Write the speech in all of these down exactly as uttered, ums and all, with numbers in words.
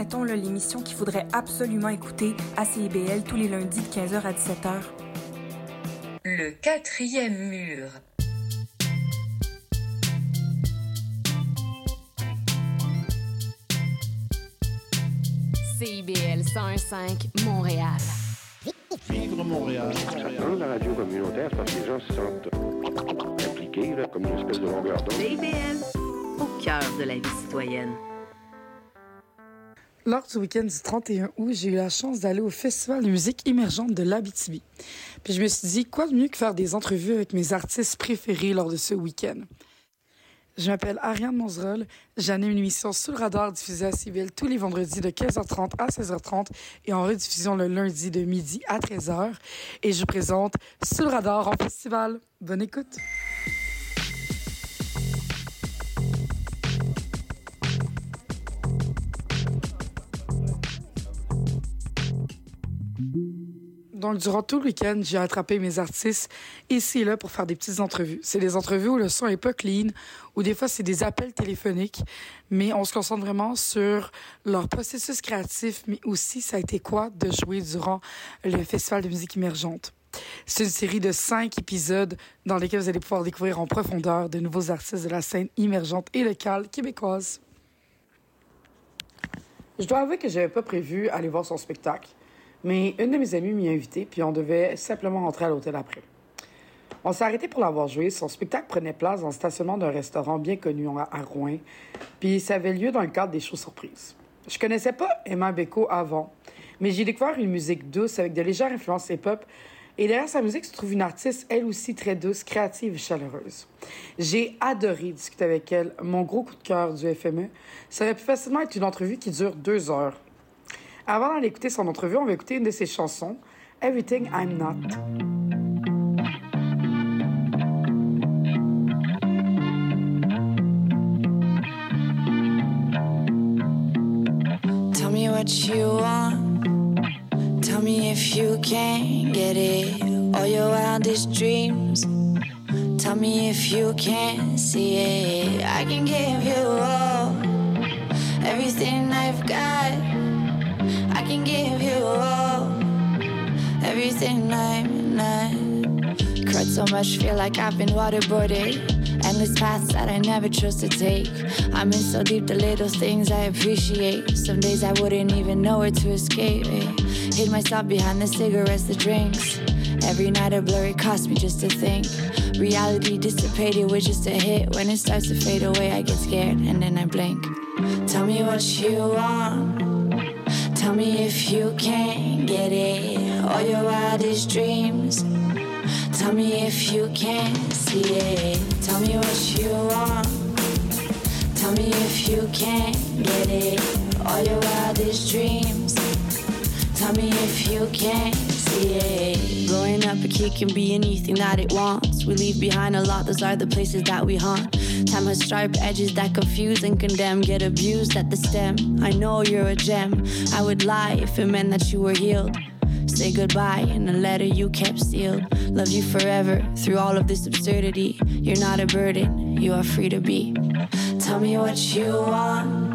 mettons, là, l'émission qu'il faudrait absolument écouter à C I B L tous les lundis de quinze heures à dix-sept heures? Le quatrième mur. C I B L cent un virgule cinq, Montréal. Vivre Montréal. Dans la radio communautaire, parce que les gens se sentent impliqués, là, comme une espèce de longueur d'onde. C I B L, au cœur de la vie citoyenne. Lors du week-end du trente et un août, j'ai eu la chance d'aller au Festival de musique émergente de l'Abitibi. Puis je me suis dit, quoi de mieux que faire des entrevues avec mes artistes préférés lors de ce week-end? Je m'appelle Ariane Monzerolle, j'anime une émission Sous le radar diffusée à C I B L tous les vendredis de quinze heures trente à seize heures trente et en rediffusion le lundi de midi à treize heures. Et je vous présente Sous le radar en festival. Bonne écoute! Donc, durant tout le week-end, j'ai attrapé mes artistes ici et là pour faire des petites entrevues. C'est des entrevues où le son est pas clean, où des fois, c'est des appels téléphoniques, mais on se concentre vraiment sur leur processus créatif, mais aussi, ça a été quoi de jouer durant le Festival de musique émergente. C'est une série de cinq épisodes dans lesquels vous allez pouvoir découvrir en profondeur de nouveaux artistes de la scène émergente et locale québécoise. Je dois avouer que j'avais pas prévu aller voir son spectacle. Mais une de mes amies m'y a invitée, puis on devait simplement rentrer à l'hôtel après. On s'est arrêté pour l'avoir joué. Son spectacle prenait place dans le stationnement d'un restaurant bien connu à Rouyn, puis ça avait lieu dans le cadre des shows surprises. Je connaissais pas Emma Beko avant, mais j'ai découvert une musique douce avec de légères influences hip-hop, et derrière sa musique se trouve une artiste, elle aussi très douce, créative et chaleureuse. J'ai adoré discuter avec elle. Mon gros coup de cœur du F M E, ça aurait pu facilement être une entrevue qui dure deux heures. Avant d'aller écouter son entrevue, on va écouter une de ses chansons, Everything I'm Not. Tell me what you want. Tell me if you can get it. All your wildest dreams. Tell me if you can see it. I can give you all. Everything I've got. I can give you all, everything I'm not. Cried so much, feel like I've been waterboarded. Endless paths that I never chose to take. I'm in so deep, the little things I appreciate. Some days I wouldn't even know where to escape. Hid myself behind the cigarettes, the drinks. Every night a blur, it cost me just to think. Reality dissipated with just a hit. When it starts to fade away, I get scared and then I blink. Tell me what you want. Tell me if you can get it, all your wildest dreams. Tell me if you can see it. Tell me what you want. Tell me if you can get it, all your wildest dreams. Tell me if you can see it. Growing up a kid can be anything that it wants. We leave behind a lot, those are the places that we haunt. Time has sharp edges that confuse and condemn. Get abused at the stem, I know you're a gem. I would lie if it meant that you were healed. Say goodbye in a letter you kept sealed. Love you forever through all of this absurdity. You're not a burden, you are free to be. Tell me what you want.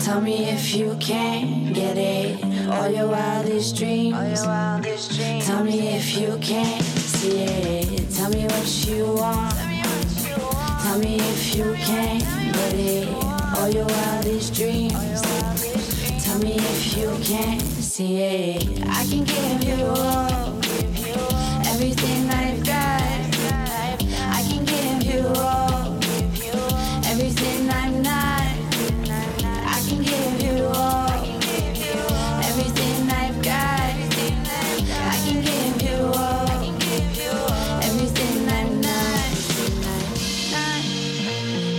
Tell me if you can get it, all your wildest dreams, all your wildest dreams. Tell me if you can see it. Tell me what you want. Tell me if you can get it, all your wildest dreams. Tell me if you can see it. I can give you all, everything I've got. I can give you all, everything I'm not. I can give you all, everything I've got. I can give you all, everything I'm not.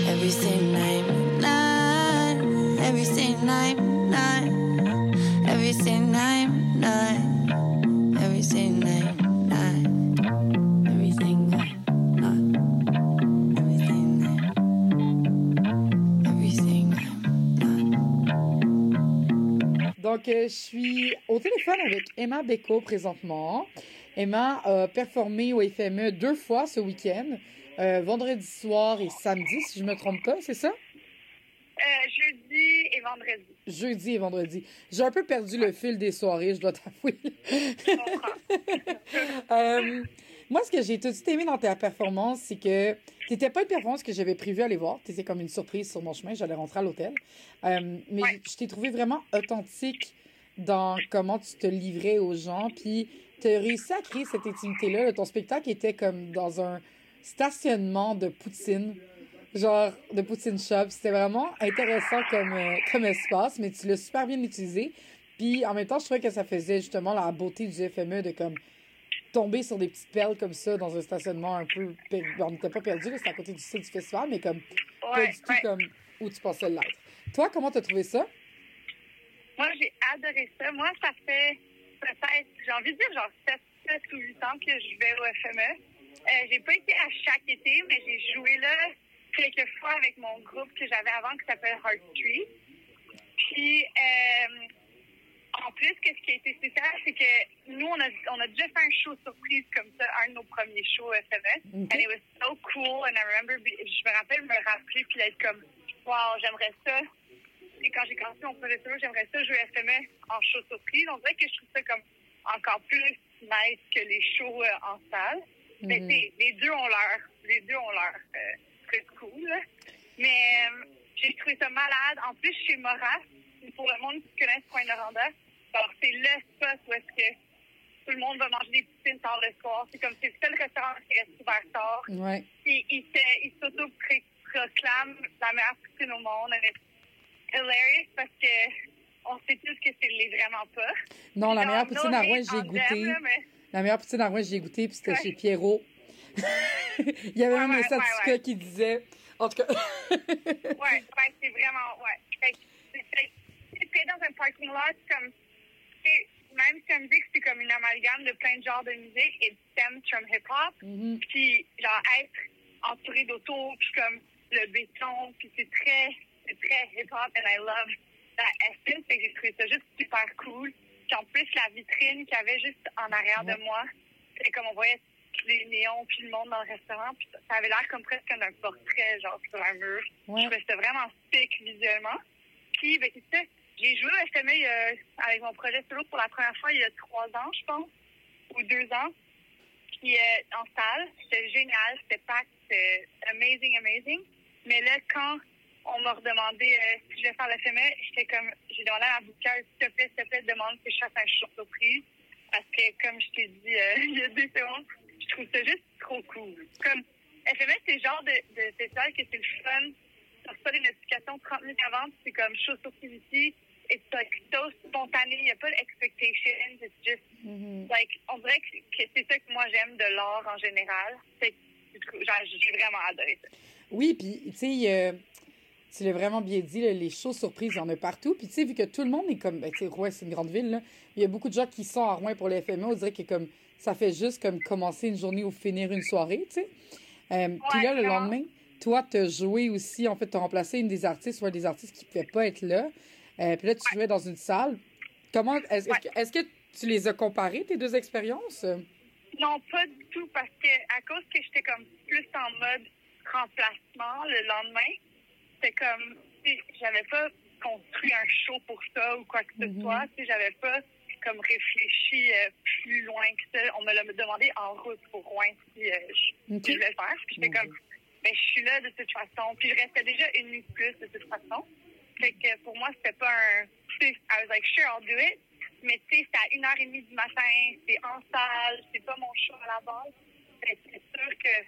Everything I'm not, everything I'm not, everything I'm not, everything I'm not, everything I'm not, everything I'm, everything I'm not. Donc, euh, je suis au téléphone avec Emma Beko présentement. Emma a performé au F M E deux fois ce week-end. Euh, vendredi soir et samedi, si je ne me trompe pas, c'est ça? Euh, jeudi et vendredi. Jeudi et vendredi. J'ai un peu perdu le fil des soirées, je dois t'avouer. Je comprends. euh, moi, ce que j'ai tout de suite aimé dans ta performance, c'est que t'étais pas une performance que j'avais prévu aller voir. T'étais comme une surprise sur mon chemin. J'allais rentrer à l'hôtel. Euh, mais ouais. je t'ai trouvé vraiment authentique dans comment tu te livrais aux gens. Puis, t'as réussi à créer cette intimité-là. Ton spectacle était comme dans un stationnement de poutine. Genre de poutine shop, c'était vraiment intéressant comme euh, comme espace, mais tu l'as super bien utilisé. Puis en même temps, je trouvais que ça faisait justement la beauté du F M E de comme tomber sur des petites perles comme ça dans un stationnement un peu per... on n'était pas perdu là, c'est à côté du site du festival, mais comme ouais, pas du tout ouais. comme où tu pensais l'être. Toi, comment t'as trouvé ça? Moi, j'ai adoré ça. Moi, ça fait peut-être, j'ai envie de dire genre sept, sept ou huit ans que je vais au F M E. Euh, j'ai pas été à chaque été, mais j'ai joué là quelques fois avec mon groupe que j'avais avant qui s'appelle Heart Tree. Puis, euh, en plus, ce qui a été spécial, c'est que nous, on a, on a déjà fait un show surprise comme ça, un de nos premiers shows F M S. Mm-hmm. And it was so cool. And I remember, je me rappelle me rappeler puis être comme, wow, j'aimerais ça. Et quand j'ai commencé mon projet solo, j'aimerais ça jouer F M S en show surprise. On dirait que je trouve ça comme encore plus nice que les shows euh, en salle. Mm-hmm. Mais t'sais, les deux ont leur, les deux ont leur, euh, cool. Mais euh, j'ai trouvé ça malade. En plus, chez Morat, pour le monde qui connaît Pointe-Noranda, alors c'est le spot où est-ce que tout le monde va manger des poutines tard le soir. C'est comme c'est le seul restaurant qui reste ouvert tard. Ouais. Et, il, il s'auto-proclame la meilleure poutine au monde. C'est hilarious parce que on sait tous que c'est les vraiment pas. Non, la meilleure poutine à Rouyn, j'ai goûté. La meilleure poutine à Rouyn, j'ai goûté, puis c'était chez Pierrot. Il y avait ouais, même ouais, un certificat ouais, ouais. qui disait... En tout cas... ouais, ouais, c'est vraiment... Ouais. Fait que c'est dans un parking lot, comme... Même si la musique, c'est comme une amalgame de plein de genres de musique, it stems from hip-hop, mm-hmm. puis genre être entouré d'autos, puis comme le béton, puis c'est très, c'est très hip-hop, and I love that essence, fait que j'ai trouvé ça juste super cool. Puis en plus, la vitrine qu'il y avait juste en arrière ouais. de moi, c'est comme on voyait... les néons, puis le monde dans le restaurant, puis ça avait l'air comme presque d'un portrait, genre, sur un mur. Ouais. Je trouvais que c'était vraiment sick visuellement. Puis, ben, tu sais, j'ai joué au F M E euh, avec mon projet solo pour la première fois il y a trois ans, je pense, ou deux ans, puis euh, en salle. C'était génial, c'était pack, c'était amazing, amazing. Mais là, quand on m'a redemandé euh, si je voulais faire le F M E, j'étais comme, j'ai demandé à la bouqueuse, s'il te plaît, s'il te plaît, demande que je fasse un show surprise. Parce que, comme je t'ai dit euh, il y a deux secondes, je trouve ça juste trop cool. Comme, F M S, c'est le genre de, de festival que c'est le fun. Tu reçois des notifications trente minutes avant, c'est comme chose surprise ici. Et c'est tout spontané, il n'y a pas d'expectations. C'est juste, mm-hmm. like, on dirait que, que c'est ça que moi j'aime de l'art en général. C'est, j'ai vraiment adoré ça. Oui, puis, tu sais, euh, tu l'as vraiment bien dit, là, les shows surprises, il y en a partout. Puis, tu sais, vu que tout le monde est comme, ben, tu sais, Rouyn, c'est une grande ville, là. Il y a beaucoup de gens qui sont à Rouyn pour le F M E. On dirait que comme, ça fait juste comme commencer une journée ou finir une soirée, tu sais. Euh, ouais, puis là, le non. lendemain, toi, t'as joué aussi, en fait, t'as remplacé une des artistes ou un des artistes qui ne pouvait pas être là. Euh, puis là, tu ouais. jouais dans une salle. Comment, est-ce, ouais. est-ce, que, est-ce que tu les as comparées, tes deux expériences? Non, pas du tout, parce que à cause que j'étais comme plus en mode remplacement le lendemain, c'était comme, tu sais, j'avais pas construit un show pour ça ou quoi que ce mm-hmm. soit, tu sais, j'avais pas comme réfléchi euh, plus loin que ça. On me l'a demandé en route pour Rouyn si euh, je okay. voulais le faire. Puis j'étais okay. comme, ben je suis là de toute façon. Puis je restais déjà une nuit de plus de toute façon. Fait que pour moi, c'était pas un... I was like, sure, I'll do it. Mais tu sais, c'est à une heure et demie du matin, c'est en salle, c'est pas mon show à la base. Fait que c'est sûr que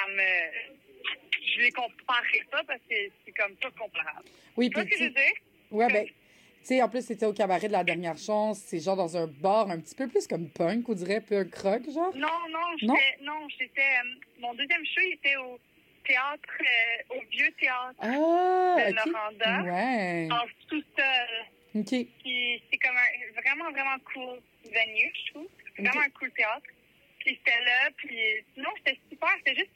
ça me... Je les comparerais pas parce que c'est comme pas comparable. Oui, puis... Tu sais ce que je veux dire? Ouais, ben... Tu sais, en plus, c'était au Cabaret de la dernière chance. C'est genre dans un bar un petit peu plus comme punk, on dirait, puis un croc, genre. Non, non, j'étais... Non, non j'étais... Euh, mon deuxième show, il était au théâtre... Euh, au vieux théâtre ah, de okay. Noranda. Ouais. En sous-sol. OK. Puis c'est comme un vraiment, vraiment cool venue, je trouve. C'est vraiment okay. un cool théâtre. Puis c'était là, puis... Non, c'était super. C'était juste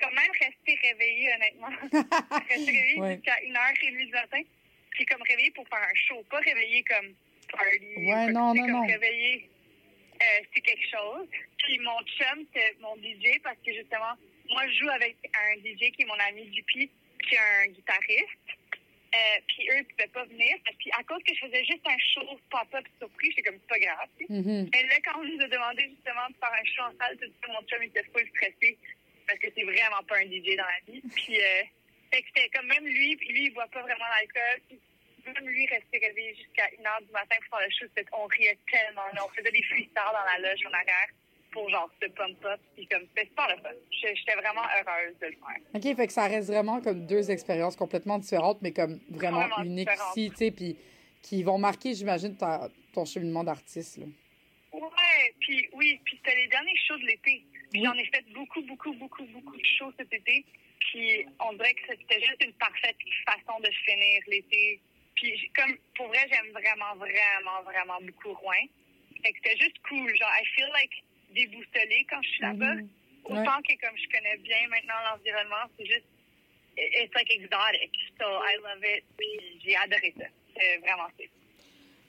quand même rester réveillée, honnêtement. Rester réveillée ouais. jusqu'à une heure et demie du matin. Puis comme réveillée pour faire un show, pas réveillée comme party. Ouais, non, non, non. Réveillée, euh, c'est quelque chose. Puis mon chum, c'est mon D J, parce que justement, moi, je joue avec un D J qui est mon ami Dupi, qui est un guitariste. Euh, puis eux, ils pouvaient pas venir. Puis à cause que je faisais juste un show pop-up surprise, j'étais comme, c'est pas grave. Mm-hmm. Mais là, quand on nous a demandé justement de faire un show en salle, tout de suite, mon chum était full stressé parce que c'est vraiment pas un D J dans la vie. Puis, euh, fait que c'était comme, même lui, lui, il boit pas vraiment l'alcool. Puis même lui, restait réveillé jusqu'à une heure du matin pour faire le show. On riait tellement. On faisait des freestyles dans la loge en arrière pour genre se pump-up. Puis comme, c'était super le fun. J'étais vraiment heureuse de le faire. OK, fait que ça reste vraiment comme deux expériences complètement différentes, mais comme vraiment, vraiment uniques ici, tu sais, puis qui vont marquer, j'imagine, ta, ton cheminement d'artiste, là. Ouais, puis oui, puis c'était les derniers shows de l'été. Puis j'en ai fait beaucoup, beaucoup, beaucoup, beaucoup de shows cet été. Puis on dirait que c'était juste une parfaite façon de finir l'été. Puis comme, pour vrai, j'aime vraiment, vraiment, vraiment beaucoup Rouyn. Fait que c'était juste cool. Genre, I feel like déboussolée quand je suis là-bas. Mmh. Autant ouais. que comme je connais bien maintenant l'environnement, c'est juste, it's like exotic. So I love it. Puis j'ai adoré ça. C'est vraiment ça.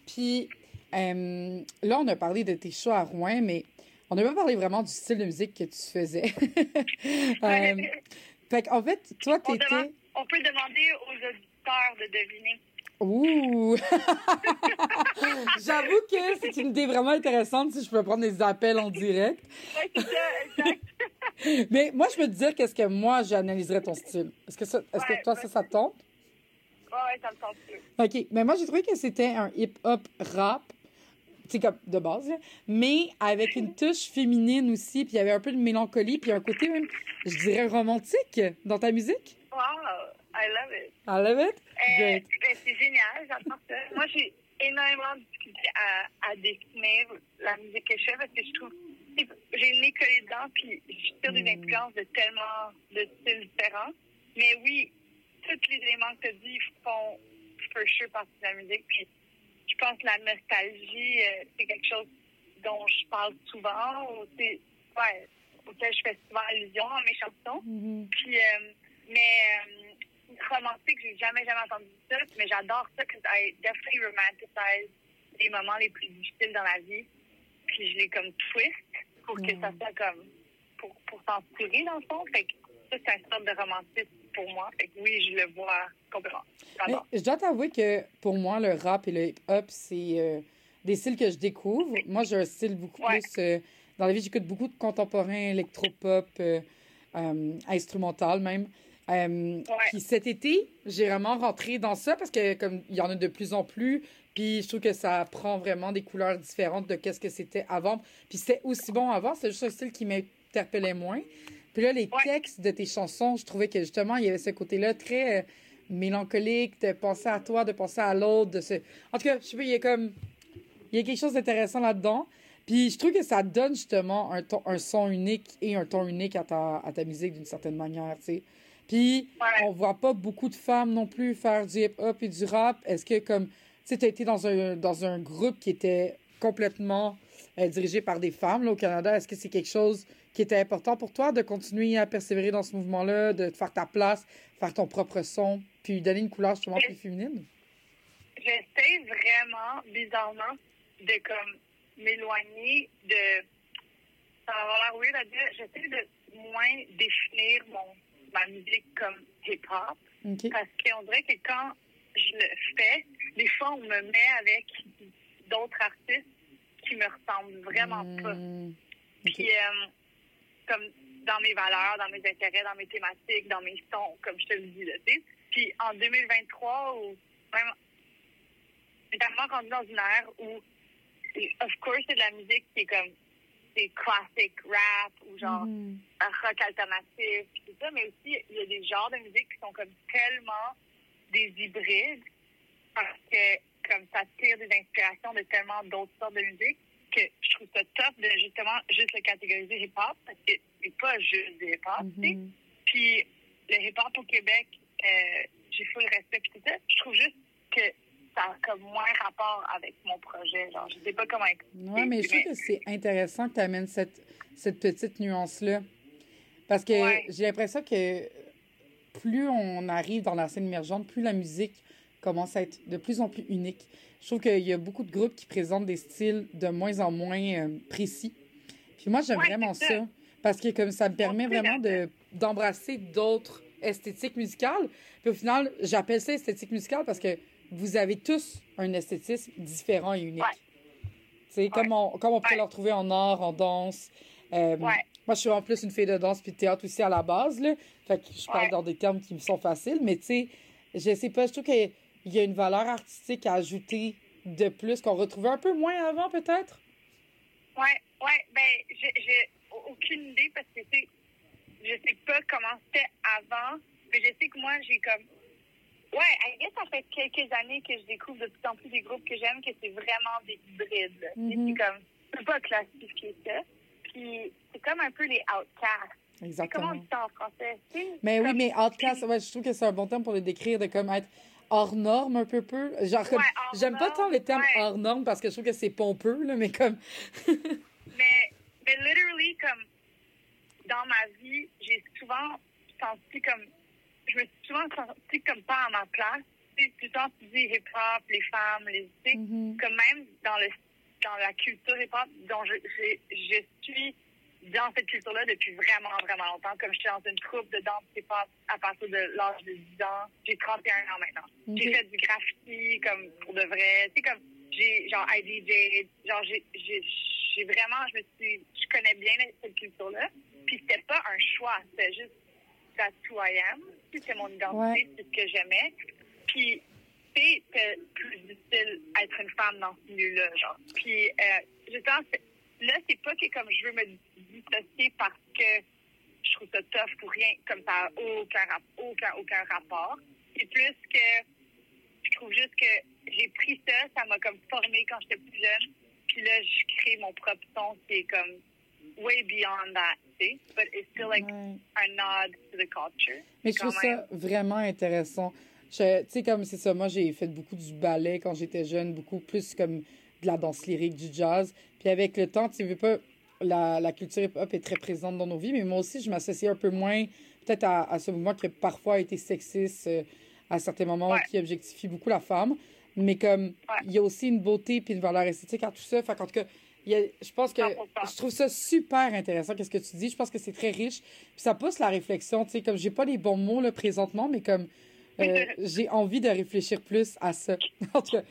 Puis euh, là, on a parlé de tes shows à Rouyn, mais on n'a pas parlé vraiment du style de musique que tu faisais. euh, fait en fait, toi, t'étais... On, demande, on peut demander aux auditeurs de deviner. Ouh! J'avoue que c'est une idée vraiment intéressante si je peux prendre des appels en direct. Ouais, c'est ça, exact. Mais moi, je peux te dire qu'est-ce que moi, j'analyserais ton style. Est-ce que, ça, est-ce ouais, que toi, ouais. ça, ça te tente? Ouais, ouais, ça me tente plus. OK. Mais moi, j'ai trouvé que c'était un hip-hop rap, tu sais, comme de base, là, mais avec une touche féminine aussi, puis il y avait un peu de mélancolie, puis un côté même, je dirais, romantique dans ta musique. Wow! I love it. I love it? Euh, ben, c'est génial, j'entends ça. Moi, j'ai énormément de difficulté à, à définir la musique que je fais parce que je trouve... J'ai le nez collé dedans, puis je tire des influences de tellement de styles différents. Mais oui, tous les éléments que tu as dit font for sure partie de la musique. Puis je pense que la nostalgie, euh, c'est quelque chose dont je parle souvent, ou c'est, ouais, auquel je fais souvent allusion à mes chansons. Mm-hmm. Puis, euh, mais... Euh, romantique, j'ai jamais, jamais entendu ça, mais j'adore ça, parce que I definitely romanticize les moments les plus difficiles dans la vie, puis je les comme twist pour que mm. ça soit comme, pour, pour s'en tirer dans le fond, fait que ça, c'est un sorte de romantisme pour moi, fait que oui, je le vois complètement, j'adore. Mais je dois t'avouer que, pour moi, le rap et le hip-hop, c'est euh, des styles que je découvre. Moi, j'ai un style beaucoup ouais. plus, euh, dans la vie, j'écoute beaucoup de contemporains, électropop, euh, euh, instrumental même. Euh, ouais. Puis cet été, j'ai vraiment rentré dans ça parce que comme il y en a de plus en plus, puis je trouve que ça prend vraiment des couleurs différentes de qu'est-ce que c'était avant. Puis c'était aussi bon avant, c'est juste un style qui m'interpellait moins. Puis là, les ouais. textes de tes chansons, je trouvais que justement, il y avait ce côté-là très euh, mélancolique, de penser à toi, de penser à l'autre, de se... En tout cas, je sais pas, il y a comme... Il y a quelque chose d'intéressant là-dedans. Puis je trouve que ça donne justement un ton, un son unique et un ton unique à ta, à ta musique d'une certaine manière, tu sais. Puis, ouais. on voit pas beaucoup de femmes non plus faire du hip-hop et du rap. Est-ce que, comme, tu sais, t'as été dans un, dans un groupe qui était complètement euh, dirigé par des femmes, là, au Canada. Est-ce que c'est quelque chose qui était important pour toi de continuer à persévérer dans ce mouvement-là, de faire ta place, faire ton propre son, puis donner une couleur justement plus féminine? J'essaie vraiment, bizarrement, de, comme, m'éloigner de... Ça va avoir l'air weird à dire. J'essaie de moins définir mon... ma musique comme hip-hop. Okay. Parce qu'on dirait que quand je le fais, des fois, on me met avec d'autres artistes qui me ressemblent vraiment mmh. pas. Okay. Puis, euh, comme dans mes valeurs, dans mes intérêts, dans mes thématiques, dans mes sons, comme je te le dis, là, tu sais. Puis, en deux mille vingt-trois, ou même, j'ai tellement rendu dans une ère où, of course, c'est de la musique qui est comme des classic rap ou genre mm. rock alternatif pis tout ça, mais aussi il y a des genres de musique qui sont comme tellement des hybrides parce que comme ça tire des inspirations de tellement d'autres sortes de musique que je trouve ça top de justement juste le catégoriser hip-hop parce que c'est pas juste du hip-hop, mm-hmm. tu sais. Puis le hip-hop au Québec, euh, j'ai full respect pis tout ça. Je trouve juste que ça a comme moins rapport avec mon projet. Genre, je sais pas comment expliquer. Oui, mais je trouve que c'est intéressant que tu amènes cette, cette petite nuance-là. Parce que ouais. j'ai l'impression que plus on arrive dans la scène émergente, plus la musique commence à être de plus en plus unique. Je trouve qu'il y a beaucoup de groupes qui présentent des styles de moins en moins précis. Puis moi, j'aime ouais, vraiment ça. ça. Parce que comme ça me permet vraiment de, d'embrasser d'autres esthétique musicale. Puis au final, j'appelle ça esthétique musicale parce que vous avez tous un esthétisme différent et unique. Ouais. Tu sais, ouais. comme on, comme on peut ouais. le retrouver en art, en danse. Euh, ouais. Moi, je suis en plus une fille de danse puis de théâtre aussi à la base, là. Fait que je parle ouais. dans des termes qui me sont faciles, mais tu sais, je sais pas, je trouve qu'il y a une valeur artistique à ajouter de plus qu'on retrouvait un peu moins avant, peut-être? Oui, oui, ben, j'ai, j'ai aucune idée parce que, tu sais, je sais pas comment c'était avant, mais je sais que moi, j'ai comme... Ouais, ça fait quelques années que je découvre de plus en plus des groupes que j'aime, que c'est vraiment des hybrides. Mm-hmm. C'est comme, je peux pas classifier ça. Puis, c'est comme un peu les outcasts. Exactement. Comment on dit ça en français? C'est mais oui, mais outcasts, ouais, je trouve que c'est un bon terme pour le décrire, de comme être hors norme un peu peu. Genre, ouais, comme, j'aime norme, pas tant le terme ouais. hors norme parce que je trouve que c'est pompeux, là, mais comme... mais, mais literally, comme, dans ma vie, j'ai souvent senti comme... Je me suis souvent sentie comme pas à ma place. Tu sais, tout le temps, tu dis hip-hop, les femmes, les... Tu sais, mm-hmm. comme même dans, le, dans la culture hip-hop, dont je, je, je suis dans cette culture-là depuis vraiment, vraiment longtemps. Comme je suis dans une troupe de danse hip-hop à partir de l'âge de dix ans. J'ai trente et un ans maintenant. Mm-hmm. J'ai fait du graffiti, comme, pour de vrai. Tu sais, comme, j'ai, genre, I D J. Genre, j'ai, j'ai, j'ai vraiment... Je me suis... Je connais bien cette culture-là. Puis c'était pas un choix. C'était juste... That's who I am. C'est mon identité, ouais. c'est ce que j'aimais. Puis, c'était plus difficile être une femme dans ce milieu-là, genre. Puis, euh, je pense, là, c'est pas que comme je veux me dissocier parce que je trouve ça tough pour rien, comme ça n'a aucun, aucun, aucun rapport. C'est plus que je trouve juste que j'ai pris ça, ça m'a comme formée quand j'étais plus jeune. Puis là, je crée mon propre son qui est comme way beyond that, tu sais, but it's still like ouais. a nod to the culture. Mais je trouve même. ça vraiment intéressant. Tu sais, comme c'est ça, moi j'ai fait beaucoup du ballet quand j'étais jeune, beaucoup plus comme de la danse lyrique, du jazz. Puis avec le temps, tu veux pas, la, la culture hip-hop est très présente dans nos vies, mais moi aussi je m'associais un peu moins, peut-être à, à ce mouvement qui a parfois été sexiste euh, à certains moments, ouais. qui objectifie beaucoup la femme. Mais comme, ouais. il y a aussi une beauté puis une valeur esthétique à tout ça. Fait qu'en tout cas, Il y a, je pense que je trouve ça super intéressant qu'est-ce que tu dis. Je pense que c'est très riche. Puis ça pousse la réflexion, tu sais, comme j'ai pas les bons mots là présentement, mais comme euh, j'ai envie de réfléchir plus à ça. En tout cas.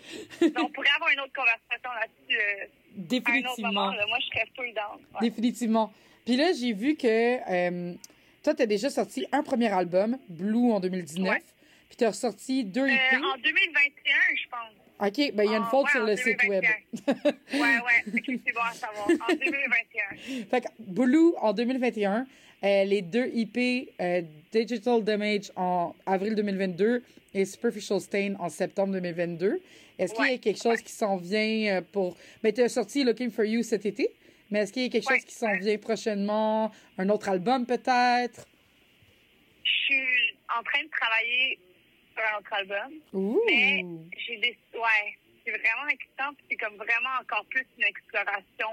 On pourrait avoir une autre conversation là-dessus. Euh, Définitivement. À un autre moment, là. Moi, je serais full down. Ouais. Définitivement. Puis là, j'ai vu que euh, toi, t'as déjà sorti un premier album, Blue, en deux mille dix-neuf. Ouais. Puis t'as ressorti deux E P. Euh, en deux mille vingt et un, je pense. OK, ben il y a une faute ouais, sur le site web. ouais, ouais, okay, c'est bon à savoir. En deux mille vingt et un. Fait que Blue, en deux mille vingt et un, euh, les deux I P, euh, Digital Damage en avril deux mille vingt-deux et Superficial Stain en septembre deux mille vingt-deux. Est-ce ouais, qu'il y a quelque chose ouais. qui s'en vient pour... Ben, tu as sorti Looking for You cet été, mais est-ce qu'il y a quelque ouais, chose qui s'en ouais. vient prochainement? Un autre album, peut-être? Je suis en train de travailler... un autre album. Ooh. Mais j'ai des... Ouais, c'est vraiment excitant puis c'est comme vraiment encore plus une exploration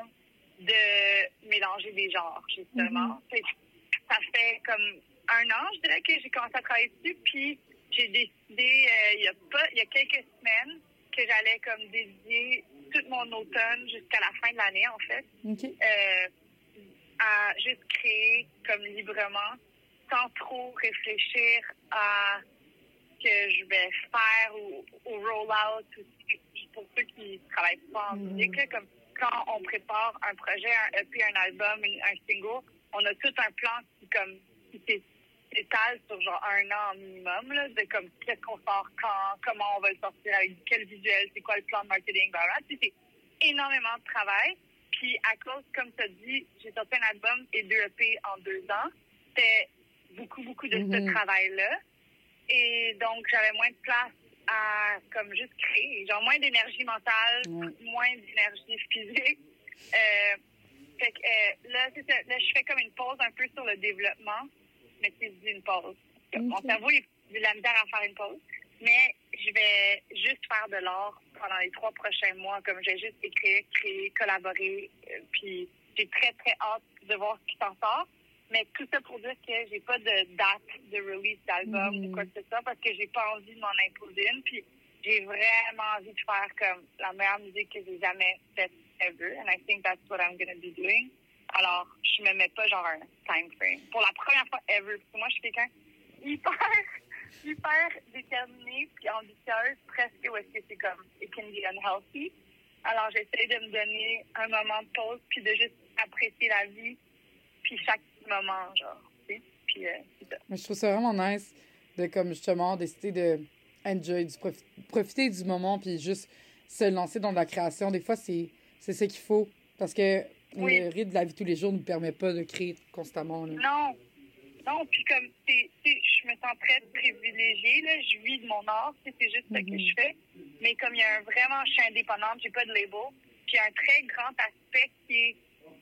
de mélanger des genres, justement. Mm-hmm. Ça fait comme un an, je dirais, que j'ai commencé à travailler dessus puis j'ai décidé, euh, il y a pas... il y a quelques semaines que j'allais comme dédier tout mon automne jusqu'à la fin de l'année, en fait. Okay. Euh, à juste créer comme librement sans trop réfléchir à que je vais faire au, au roll-out aussi, pour ceux qui ne travaillent pas en musique. Là, comme quand on prépare un projet, un E P, un album, un single, on a tout un plan qui, comme, qui s'étale sur genre un an minimum, là, de comme qu'est-ce qu'on sort quand, comment on va le sortir, avec quel visuel, c'est quoi le plan de marketing, ben, voilà. C'est énormément de travail. Puis à cause, comme tu as dit, j'ai sorti un album et deux E P en deux ans. C'était beaucoup, beaucoup de mm-hmm. ce travail-là. Et donc, j'avais moins de place à, comme, juste créer. Genre, moins d'énergie mentale, ouais. moins d'énergie physique. Euh, fait que, euh, là, c'est ça. Là, je fais comme une pause un peu sur le développement. Mais c'est une pause. Okay. Mon cerveau, il a de la misère à faire une pause. Mais je vais juste faire de l'art pendant les trois prochains mois. Comme, j'ai juste écrire, créer, collaborer. Euh, puis, j'ai très, très hâte de voir ce qui s'en sort. Mais tout ça pour dire que j'ai pas de date de release d'album mmh. ou quoi que ce soit parce que j'ai pas envie de m'en imposer une. Puis j'ai vraiment envie de faire comme la meilleure musique que j'ai jamais faite ever. And I think that's what I'm gonna be doing. Alors, je me mets pas genre un time frame. Pour la première fois ever. Parce que moi, je suis quelqu'un... hyper, hyper déterminée puis ambitieuse, presque où est-ce que c'est comme « it can be unhealthy ». Alors, j'essaie de me donner un moment de pause puis de juste apprécier la vie puis chaque moment, genre, tu sais, puis euh, c'est ça. Mais je trouve ça vraiment nice de, comme, justement, décider de enjoy, du profi- profiter du moment puis juste se lancer dans de la création. Des fois, c'est, c'est ce qu'il faut parce que oui. Le rythme de la vie tous les jours ne nous permet pas de créer constamment, là. Non, non, puis comme, tu sais, je me sens très privilégiée, là, je vis de mon art, c'est juste mm-hmm. ce que je fais, mais comme il y a un vraiment, je suis indépendante, j'ai pas de label, puis il y a un très grand aspect qui est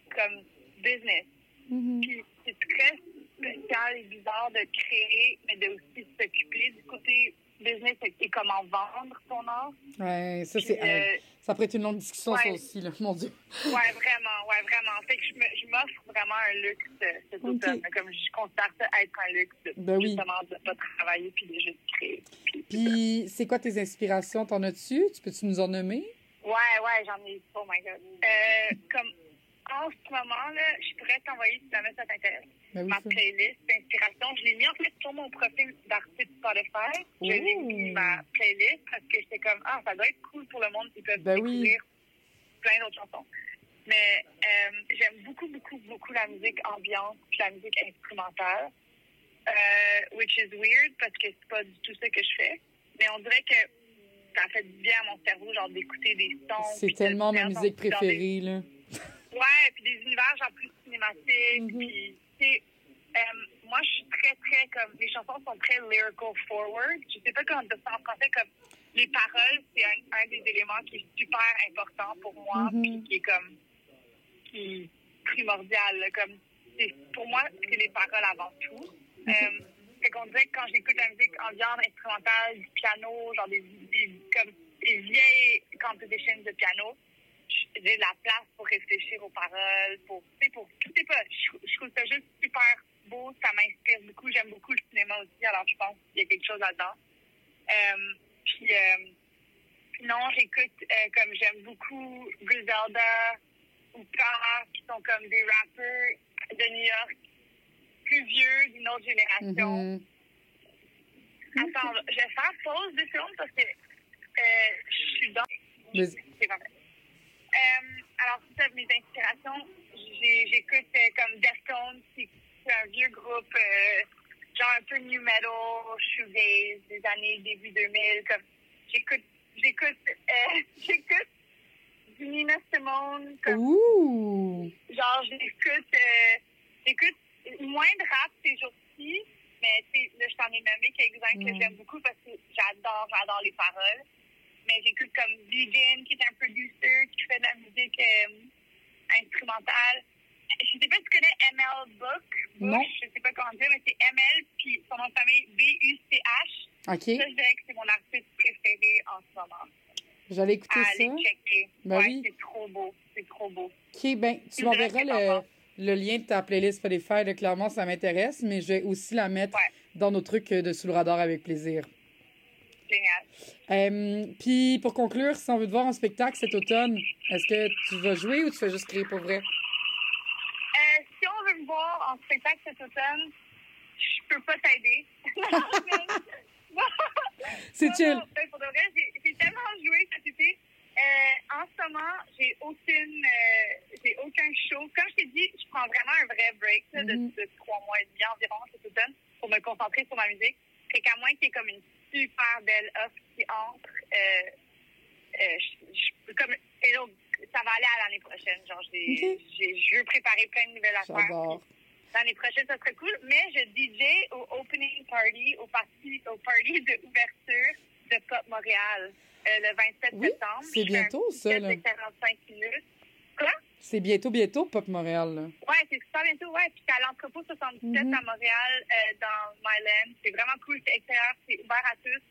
comme business. Mm-hmm. Puis c'est très spécial et bizarre de créer, mais de aussi s'occuper du côté business et comment vendre ton art. Ouais, ça, puis, c'est, euh, ça pourrait être une longue discussion, ouais, ça aussi, là, mon Dieu. Ouais, vraiment, ouais, vraiment. Fait que je, me, je m'offre vraiment un luxe cet automne. Okay. Comme je considère ça être un luxe, ben justement, oui. de ne pas travailler puis de juste créer. Puis, puis c'est quoi tes inspirations? T'en as-tu? Tu peux-tu nous en nommer? Ouais, ouais, j'en ai. Oh my God. Euh, comme en ce moment, là, je pourrais t'envoyer, si jamais ça t'intéresse, ben oui, ma playlist d'inspiration. Je l'ai mis, en fait, sur mon profil d'artiste Spotify. Je l'ai mis ma playlist parce que j'étais comme, ah, ça doit être cool pour le monde. Ils peuvent ben découvrir oui. plein d'autres chansons. Mais euh, j'aime beaucoup, beaucoup, beaucoup la musique ambiante puis la musique instrumentale. Euh, which is weird parce que c'est pas du tout ça que je fais. Mais on dirait que ça fait du bien à mon cerveau, genre, d'écouter des sons. C'est tellement ma musique préférée, des... là. Ouais, puis des univers genre plus cinématiques, mm-hmm. puis tu sais, euh, moi je suis très très comme, les chansons sont très lyrical forward, je sais pas comment dire ça en français, comme les paroles c'est un, un des éléments qui est super important pour moi, mm-hmm. puis qui est comme, qui est primordial, là, comme, c'est, pour moi c'est les paroles avant tout, mm-hmm. euh, fait qu'on dirait que quand j'écoute la musique ambiante, instrumentale, du piano, genre des, des, comme, des vieilles compositions de piano, j'ai de la place pour réfléchir aux paroles, pour, tu sais, pour, je sais pas, je, je trouve ça juste super beau, ça m'inspire beaucoup, j'aime beaucoup le cinéma aussi, alors je pense qu'il y a quelque chose là-dedans. Euh, puis, euh, non, j'écoute, euh, comme j'aime beaucoup Griselda ou Paz, qui sont comme des rappers de New York, plus vieux, d'une autre génération. Mm-hmm. Attends, je vais faire pause deux secondes parce que euh, je suis dans... Mais... C'est parfait. Euh, alors, ça, mes inspirations, j'ai, j'écoute euh, comme Deftones, c'est, c'est un vieux groupe, euh, genre un peu new metal, shoegaze, des années début deux mille, comme, j'écoute, j'écoute, euh, j'écoute du Nina Simone, comme, Ooh. genre, j'écoute, euh, j'écoute moins de rap ces jours-ci, mais, tu sais, là, je t'en ai nommé quelques-uns mm. que j'aime beaucoup parce que j'adore, j'adore les paroles. Mais j'écoute comme Vivian, qui est un producer, qui fait de la musique euh, instrumentale. Je sais pas si tu connais M L Book. Bush, je sais pas comment dire, mais c'est M L, puis son nom de famille, B U C H. Okay. Ça, je dirais que c'est mon artiste préféré en ce moment. J'allais écouter à ça. Aller checker. Ben ouais, oui. C'est trop beau. C'est trop beau. OK, ben tu m'enverras le, le lien de ta playlist Spotify. Là, clairement, ça m'intéresse, mais je vais aussi la mettre ouais. dans nos trucs de Sous le radar avec plaisir. Euh, Puis, pour conclure, si on veut te voir en spectacle cet automne, est-ce que tu vas jouer ou tu vas juste créer pour vrai? Euh, si on veut me voir en spectacle cet automne, je peux pas t'aider. C'est non, chill. Non, ben, pour de vrai, j'ai, j'ai tellement joué cet été. Euh, en ce moment, j'ai aucune, euh, j'ai aucun show. Comme je t'ai dit, je prends vraiment un vrai break là, mm-hmm. de, de trois mois et demi environ cet automne pour me concentrer sur ma musique. Fait qu'à moins qu'il y ait comme une super belle offre qui entre. Euh, euh, je, je, comme, et donc, ça va aller à l'année prochaine. Genre, j'ai, okay. j'ai, je veux préparer plein de nouvelles affaires. J'adore. L'année prochaine, ça serait cool. Mais je D J au opening party, au party, au party de ouverture de Pop Montréal euh, le vingt-sept oui, septembre. C'est bientôt, ça, là. quarante-cinq minutes. Quoi? C'est bientôt, bientôt, Pop Montréal, là. Ouais, c'est super bientôt, ouais. Puis c'est à l'entrepôt soixante-dix-sept mm-hmm. à Montréal, euh, dans Mile End. C'est vraiment cool, c'est extérieur, c'est ouvert à tous.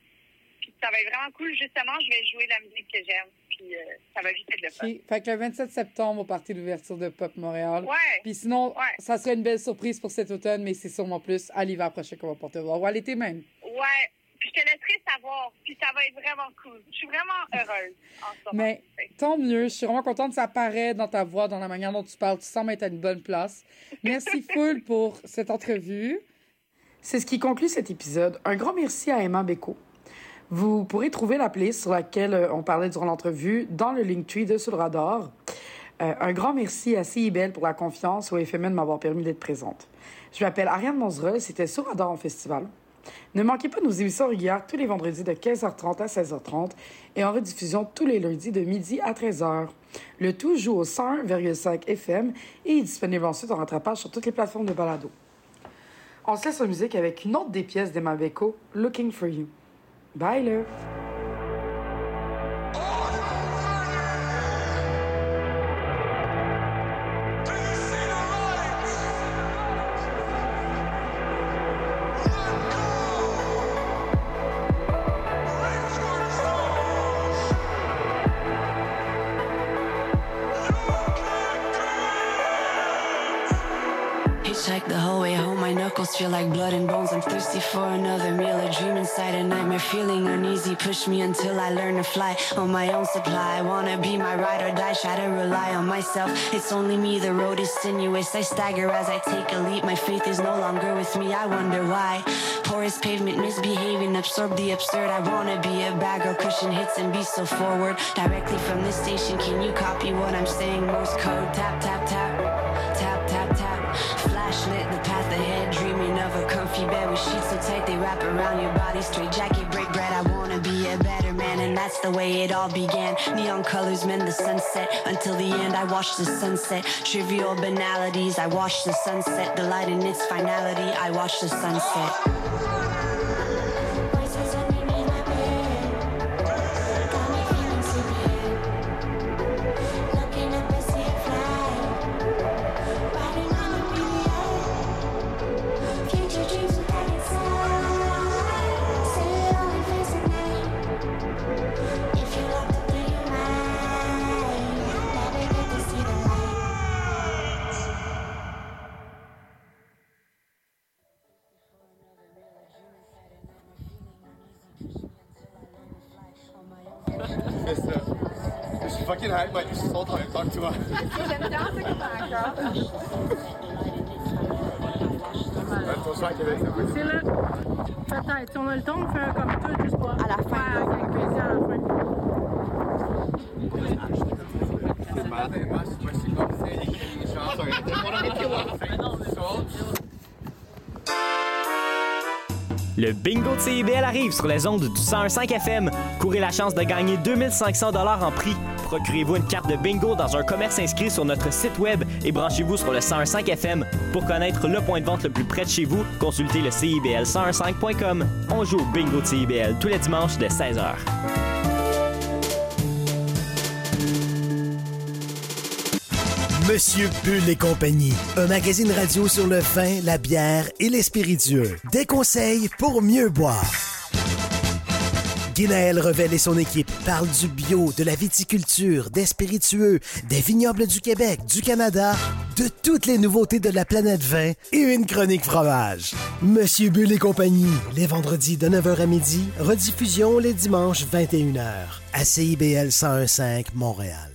Puis ça va être vraiment cool. Justement, je vais jouer la musique que j'aime. Puis euh, ça va juste être le fun. Okay. Fait que le vingt-sept septembre, au parti d'ouverture de Pop Montréal. Ouais. Puis sinon, ouais. ça serait une belle surprise pour cet automne, mais c'est sûrement plus à l'hiver prochain qu'on va porter voir. Ou à l'été même. Ouais. Puis je te laisserai savoir, puis ça va être vraiment cool. Je suis vraiment heureuse en ce moment. Mais tant mieux, je suis vraiment contente, ça paraît dans ta voix, dans la manière dont tu parles, tu sembles être à une bonne place. Merci full pour cette entrevue. C'est ce qui conclut cet épisode. Un grand merci à Emma Beko. Vous pourrez trouver la playlist sur laquelle on parlait durant l'entrevue dans le Linktree de Sous le radar. Euh, un grand merci à C I B L pour la confiance, au F M N de m'avoir permis d'être présente. Je m'appelle Ariane Monzerolle, c'était Sous le radar en festival. Ne manquez pas nos émissions régulières tous les vendredis de quinze heures trente à seize heures trente et en rediffusion tous les lundis de midi à treize heures. Le tout joue au cent un virgule cinq F M et est disponible ensuite en rattrapage sur toutes les plateformes de balado. On se laisse en musique avec une autre des pièces d'Emma Beko, Looking for You. Bye là! Feel like blood and bones, I'm thirsty for another meal. A dream inside a nightmare, feeling uneasy. Push me until I learn to fly on my own supply. I wanna be my ride or die, try to rely on myself. It's only me, the road is sinuous. I stagger as I take a leap. My faith is no longer with me, I wonder why. Porous pavement, misbehaving, absorb the absurd. I wanna be a bag or cushion hits and be so forward. Directly from this station, can you copy what I'm saying? Morse code, tap, tap, tap, tap, tap, tap. Flash lit the path ahead, dreaming of a comfy bed with sheets so tight they wrap around your body. Straight jacket, break bread, I wanna be a better man. And that's the way it all began. Neon colors mend the sunset. Until the end I watch the sunset. Trivial banalities, I watch the sunset. The light in its finality, I watch the sunset. Hype, mais je suis en train de parler à toi. J'aime bien ce que tu as. C'est là. Peut-être, si on a le temps, on fait un comme tout, juste pour. À la fin. À la fin. Le bingo de C I B L arrive sur les ondes du cent un virgule cinq F M. Courez la chance de gagner deux mille cinq cents dollars en prix. Procurez-vous une carte de bingo dans un commerce inscrit sur notre site web et branchez-vous sur le cent un virgule cinq F M. Pour connaître le point de vente le plus près de chez vous, consultez le C I B L cent un virgule cinq point com. On joue au bingo de C I B L tous les dimanches dès seize heures. Monsieur Bulle et compagnie, un magazine radio sur le vin, la bière et les spiritueux. Des conseils pour mieux boire. Guinaël Revel et son équipe parlent du bio, de la viticulture, des spiritueux, des vignobles du Québec, du Canada, de toutes les nouveautés de la planète vin et une chronique fromage. Monsieur Bulle et compagnie, les vendredis de neuf heures à midi, rediffusion les dimanches vingt et une heures à C I B L cent un virgule cinq Montréal.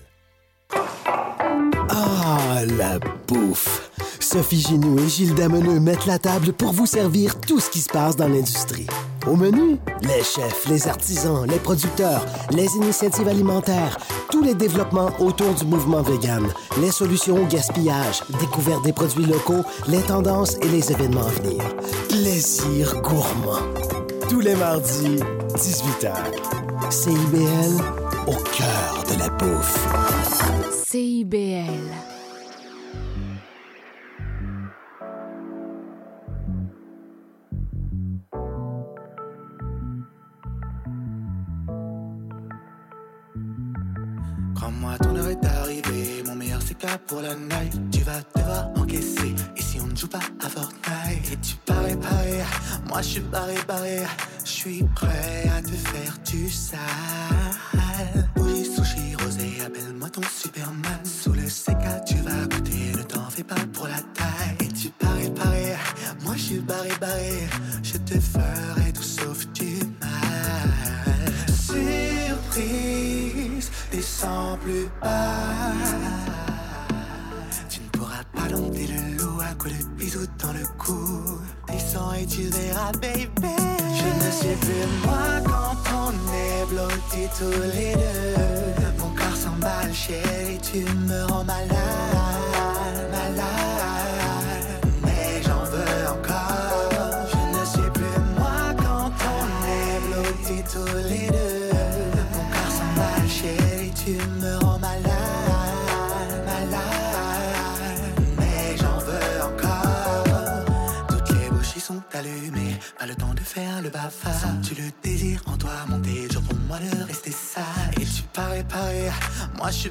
Ah, la bouffe! Sophie Ginoux et Gilles Dameneux mettent la table pour vous servir tout ce qui se passe dans l'industrie. Au menu, les chefs, les artisans, les producteurs, les initiatives alimentaires, tous les développements autour du mouvement vegan, les solutions au gaspillage, découverte des produits locaux, les tendances et les événements à venir. Plaisir gourmand. Tous les mardis, dix-huit heures. C I B L, au cœur de la bouffe. C I B L. Crois-moi, ton heure est arrivée. Mon meilleur c'est là pour la night. Tu vas devoir encaisser. Et si on ne joue pas à Fortnite? Et tu parais, parais. Moi je suis barré, barré. Je suis prêt à te faire du sale. Bougie, sushi, rosé, appelle-moi ton Superman. Sous le C K, tu vas goûter. Ne t'en fais pas pour la taille. Et tu parais, parais. Moi je suis barré, barré. Je te ferai tout sauf du mal. Surprise. Descends plus bas, tu ne pourras pas dompter le loup. à coups de bisous dans le cou. Descends et tu verras, baby. Je ne sais plus moi quand on est blotti tous les deux. Mon corps s'emballe, chérie, tu me rends malade, malade. Mais j'en veux encore. Je ne sais plus moi quand on est blotti tous les deux. Mon corps s'emballe, chérie, tu me rends malade. Allumé, pas le temps de faire le bafard. Sens-tu le désir en toi monter? Toujours pour moi de rester sage. Et tu parais, parais, moi je suis